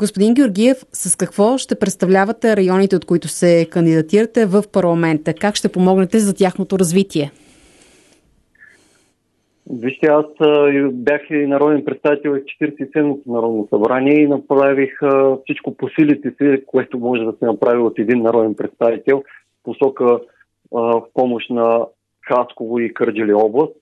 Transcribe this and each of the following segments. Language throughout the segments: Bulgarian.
Господин Георгиев, с какво ще представлявате районите, от които се кандидатирате в парламента? Как ще помогнете за тяхното развитие? Вижте, аз бях и народен представител в 47-то Народно събрание и направих всичко по силите си, което може да се направи от един народен представител в посока в помощ на Хасково и Кърджали област.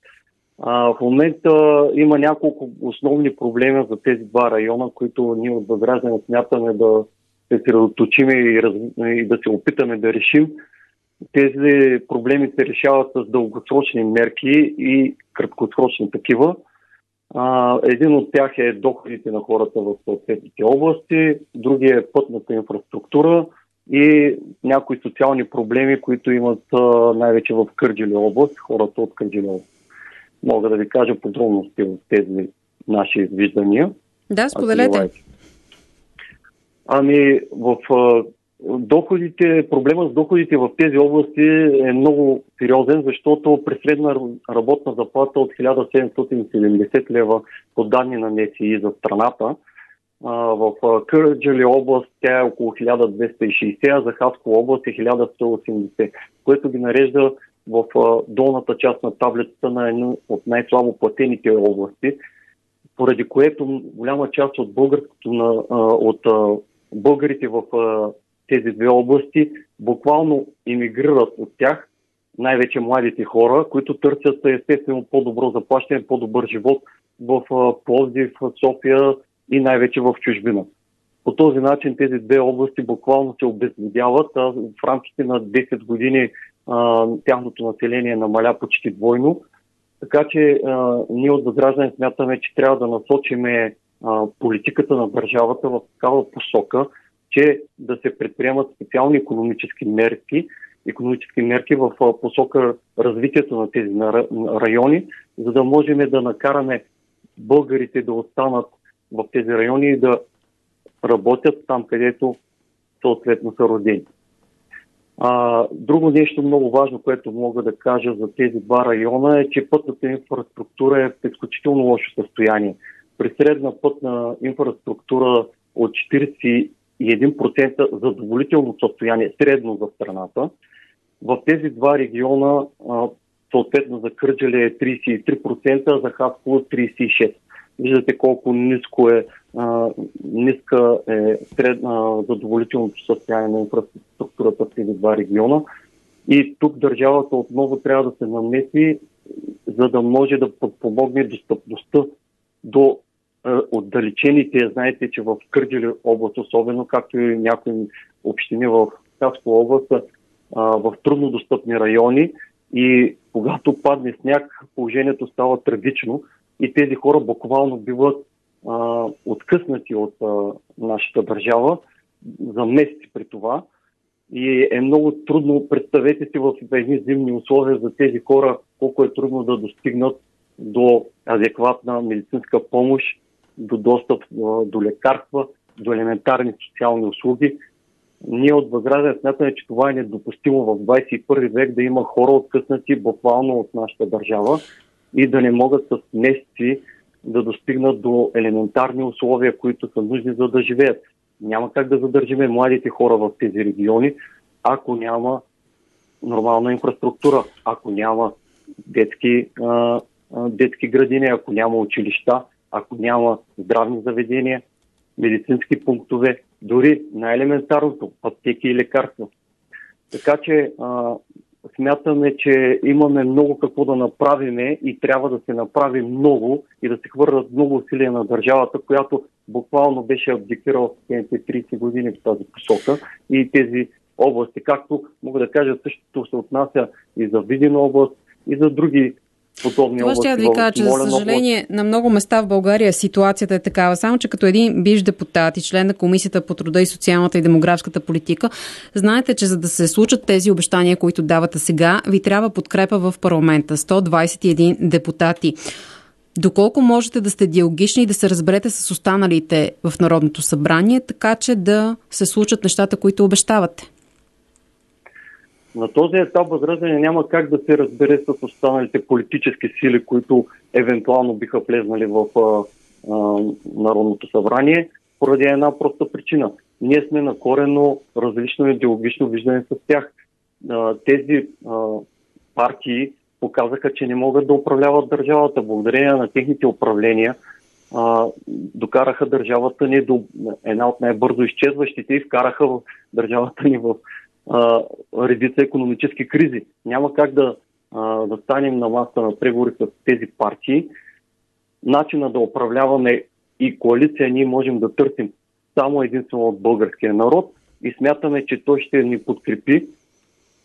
В момента има няколко основни проблеми за тези два района, които ние от Възраждане смятаме да се средоточим и да се опитаме да решим. Тези проблеми се решават с дългосрочни мерки и краткосрочни такива. Един от тях е доходите на хората в съответните области, другия е пътната инфраструктура и някои социални проблеми, които имат най-вече в Кърджали област, хората от Кърджали област. Мога да ви кажа подробности в тези наши виждания. Да, споделете. Проблемът с доходите в тези области е много сериозен, защото при средна работна заплата от 1770 лева по данни на НСИ за страната, в Кърджали област тя е около 1260, а за Хасково област е 1180, което ги нарежда в долната част на таблицата на една от най-слабо платените области, поради което голяма част от българите в тези две области буквално емигрират от тях, най-вече младите хора, които търсят естествено по-добро заплащане, по-добър живот в Пловдив, София и най-вече в чужбина. По този начин тези две области буквално се обезлюдяват. В рамките на 10 години тяхното население намаля почти двойно. Така че ние от Възраждане смятаме, че трябва да насочиме политиката на държавата в такава посока, че да се предприемат специални икономически мерки в посока развитието на тези райони, за да можем да накараме българите да останат в тези райони и да работят там, където съответно са родени. Друго нещо много важно, което мога да кажа за тези два района е, че пътната инфраструктура е в изключително лошо състояние. При средна пътна инфраструктура от 41% задоволително състояние средно за страната. В тези два региона, съответно за Кърджали е 33%, а за Хасково 36%. Виждате колко ниска е средна задоволителното състояние на инфраструктурата в тези два региона. И тук държавата отново трябва да се намеси, за да може да подпомогне достъпността до отдалечените. Знаете, че в Кърджали област особено, както и някои общини в Хасково област, в труднодостъпни райони, и когато падне сняг, положението става трагично и тези хора буквално биват откъснати от нашата държава за месеци при това. И е много трудно, представете си в едни зимни условия за тези хора, колко е трудно да достигнат до адекватна медицинска помощ, до достъп до лекарства, до елементарни социални услуги. Ние от Възраждане смятаме, че това е недопустимо в 21 век да има хора откъснати буквално от нашата държава и да не могат с месеци да достигнат до елементарни условия, които са нужни за да живеят. Няма как да задържиме младите хора в тези региони, ако няма нормална инфраструктура, ако няма детски градини, ако няма училища, ако няма здравни заведения, медицински пунктове, дори най-елементарното аптеки и лекарства. Така че смятаме, че имаме много какво да направиме и трябва да се направи много и да се хвърлят много усилия на държавата, която буквално беше абдикирала в последните 30 години в тази посока и тези области. Както мога да кажа, същото се отнася и за Видин област, и за други. Това ще я да ви кажа, че за съжаление на много места в България ситуацията е такава. Само, че като един бивш депутат и член на Комисията по труда и социалната и демографската политика, знаете, че за да се случат тези обещания, които давате сега, ви трябва подкрепа в парламента. 121 депутати. Доколко можете да сте диалогични и да се разберете с останалите в Народното събрание, така че да се случат нещата, които обещавате? На този етап Възраждане няма как да се разбере с останалите политически сили, които евентуално биха влезнали в Народното събрание. поради една проста причина. Ние сме на коренно различно идеологично виждане с тях. Тези партии показаха, че не могат да управляват държавата. Благодарение на техните управления докараха държавата ни до една от най-бързо изчезващите и вкараха в държавата ни в редица економически кризи. Няма как да станем на масата на преговори с тези партии. Начина да управляваме и коалиция ние можем да търсим само единствено от българския народ и смятаме, че той ще ни подкрепи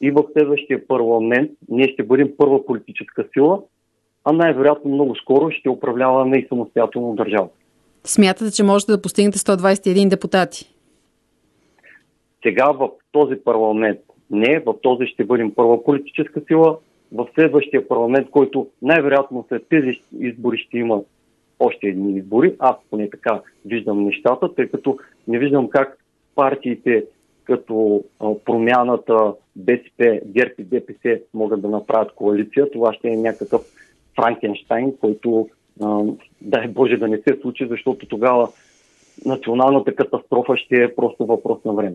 и в следващия парламент. Ние ще бъдем първа политическа сила, а най-вероятно много скоро ще управляваме и самостоятелно държавата. Смятате, че можете да постигнете 121 депутати? Сега в този парламент не, в този ще бъдем първа политическа сила, в следващия парламент, който най-вероятно след тези избори ще има още едни избори. Аз поне така виждам нещата, тъй като не виждам как партиите като Промяната, БСП, ГЕРБ и ДПС могат да направят коалиция. Това ще е някакъв Франкенщайн, който дай Боже да не се случи, защото тогава националната катастрофа ще е просто въпрос на време.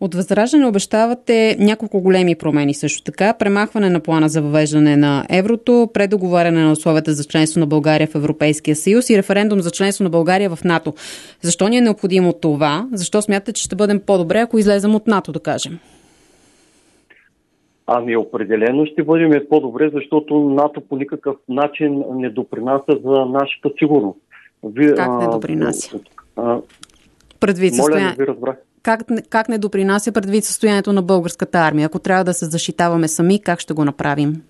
От Възраждане обещавате няколко големи промени също така. Премахване на плана за въвеждане на еврото, предоговаряне на условията за членство на България в Европейския съюз и референдум за членство на България в НАТО. Защо ни е необходимо това? Защо смятате, че ще бъдем по-добре, ако излезем от НАТО, да кажем? Ами определено ще бъдем по-добре, защото НАТО по никакъв начин не допринася за нашата сигурност. Как не допринася? Моля, не ви разбрах. Как не допринася предвид състоянието на българската армия? Ако трябва да се защитаваме сами, как ще го направим?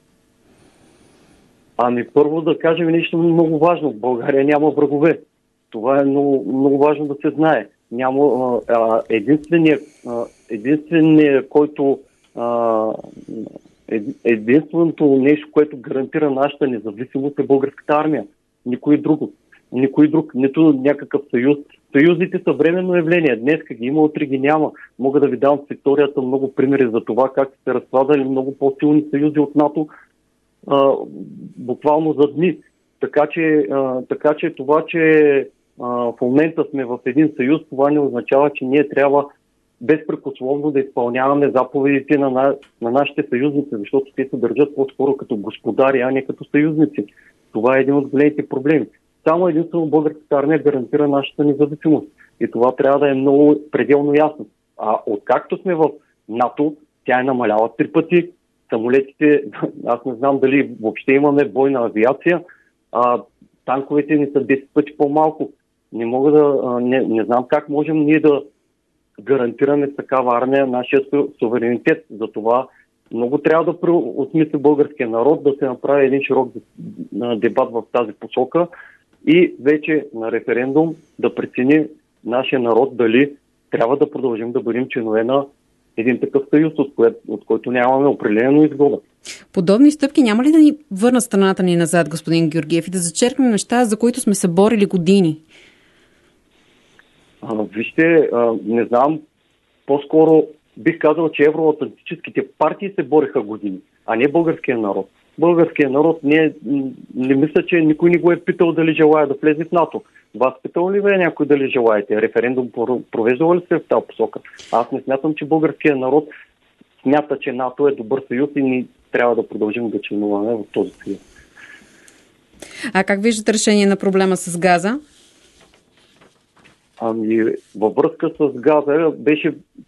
Ами първо да кажем нещо много важно. България няма врагове. Това е много, много важно да се знае. Няма единственото нещо, което гарантира нашата независимост е българската армия. Никой друг, нито някакъв съюз. Съюзите са временно явление. Днес ги има, утре ги няма. Мога да ви давам в историята много примери за това, как се разпадали много по-силни съюзи от НАТО буквално за дни. Така че това, че в момента сме в един съюз, това не означава, че ние трябва безпрекословно да изпълняваме заповедите на нашите съюзници, защото те се държат по-скоро като господари, а не като съюзници. Това е един от големите проблеми. Само единствено българската армия гарантира нашата независимост. И това трябва да е много пределно ясно. А откакто сме в НАТО, тя е намаляла 3 пъти. Самолетите, аз не знам дали въобще имаме бойна авиация, танковете ни са 10 пъти по-малко. Не знам как можем ние да гарантираме такава армия нашия суверенитет. Затова много трябва да преосмисли българския народ, да се направи един широк дебат в тази посока и вече на референдум да прецени нашия народ дали трябва да продължим да бъдем членове на един такъв съюз, от който нямаме определено изгода. Подобни стъпки няма ли да ни върнат страната ни назад, господин Георгиев, и да зачеркнем неща, за които сме се борили години? Вижте, не знам, по-скоро бих казал, че евроатлантическите партии се бориха години, а не българския народ. Българския народ не мисля, че никой не го е питал дали желая да влезе в НАТО. Вас питал ли бе някой дали желаете? Референдум провеждал ли се в тази посока? Аз не смятам, че българския народ смята, че НАТО е добър съюз и ни трябва да продължим да членуваме в този съюз. А как виждате решение на проблема с газа? Във връзка с газа,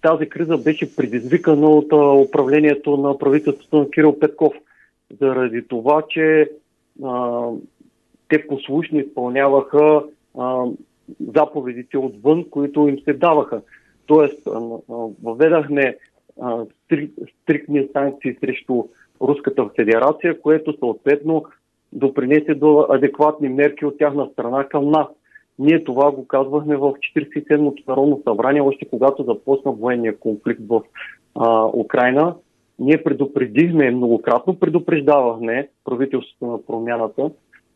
тази криза беше предизвикана от управлението на правителството на Кирил Петков. Заради това, че те послушно изпълняваха заповедите отвън, които им се даваха. Тоест, въведахме стриктни санкции срещу Руската Федерация, което съответно допринесе до адекватни мерки от тяхна страна към нас. Ние това го казвахме в 47-то Народно събрание, още когато започна военния конфликт в Украйна. Ние предупредихме, многократно предупреждавахме правителството на промяната,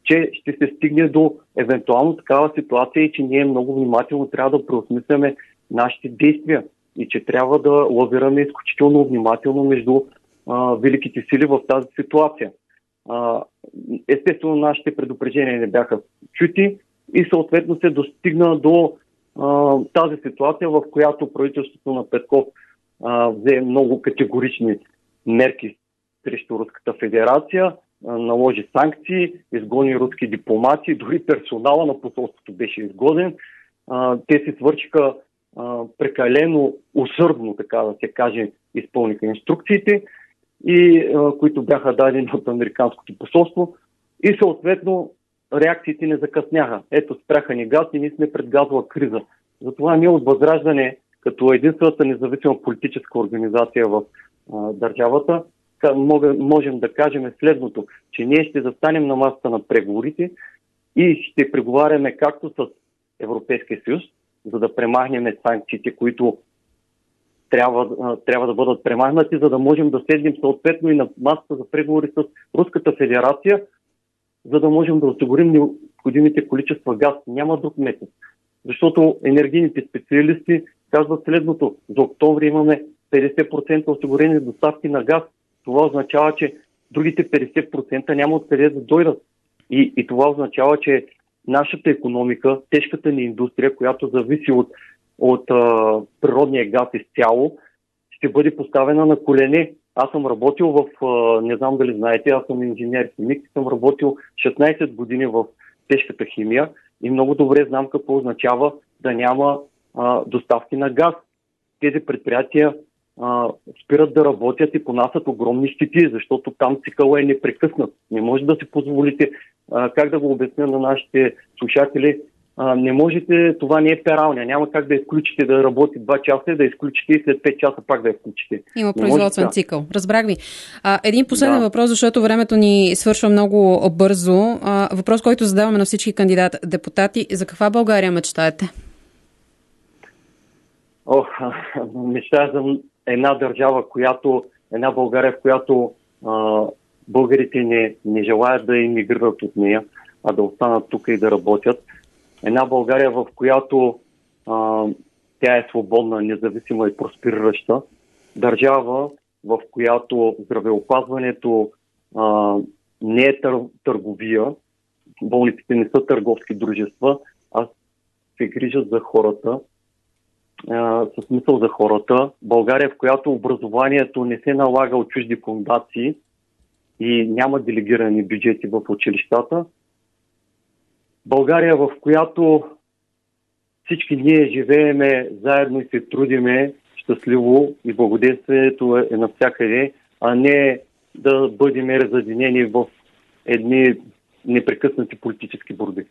че ще се стигне до евентуално такава ситуация и че ние много внимателно трябва да преосмисляме нашите действия и че трябва да лавираме изключително внимателно между великите сили в тази ситуация. Естествено, нашите предупреждения не бяха чути и съответно се достигна до тази ситуация, в която правителството на Петков взе много категорични мерки срещу Руската Федерация, наложи санкции, изгони руски дипломати, дори персонала на посолството беше изгонен. Те се свършиха прекалено усърдно, така да се каже, изпълниха инструкциите, и които бяха дадени от Американското посолство, и съответно реакциите не закъсняха. Ето, спряха ни газ и ние сме пред газова криза. Затова ние от Възраждане, като единствената независима политическа организация в държавата, можем да кажем следното, че ние ще застанем на масата на преговорите и ще преговаряме както с Европейския съюз, за да премахнем санкциите, които трябва да бъдат премахнати, за да можем да седнем съответно и на масата за преговори с Руската Федерация, за да можем да осигурим необходимите количества газ. Няма друг метод. Защото енергийните специалисти казват следното. За октомври имаме 50% осигурени доставки на газ. Това означава, че другите 50% няма откъде да дойдат. И това означава, че нашата икономика, тежката ни индустрия, която зависи от природния газ изцяло, ще бъде поставена на колене. Аз съм работил не знам дали знаете, аз съм инженер-химик, съм работил 16 години в тежката химия и много добре знам какво означава да няма доставки на газ. Тези предприятия спират да работят и понасят огромни щети, защото там цикъла е непрекъснат. Не може да си позволите, как да го обясня на нашите слушатели, не можете, това не е пералня. Няма как да изключите да работи 2 часа и да изключите и след 5 часа пак да изключите. Има производствен цикъл. Разбрах ви. Един последен въпрос, защото времето ни свършва много бързо. Въпрос, който задаваме на всички кандидат-депутати. За каква България мечтаете? Мечтая за една държава, една България, в която българите не желаят да емигрират от нея, а да останат тук и да работят. Една България, в която тя е свободна, независима и просперираща. Държава, в която здравеопазването не е търговия, болниците не са търговски дружества, а се грижат за хората, със смисъл за хората. България, в която образованието не се налага от чужди фондации и няма делегирани бюджети в училищата. България, в която всички ние живееме заедно и се трудиме щастливо и благоденствието е навсякъде, а не да бъдем разединени в едни непрекъснати политически борби.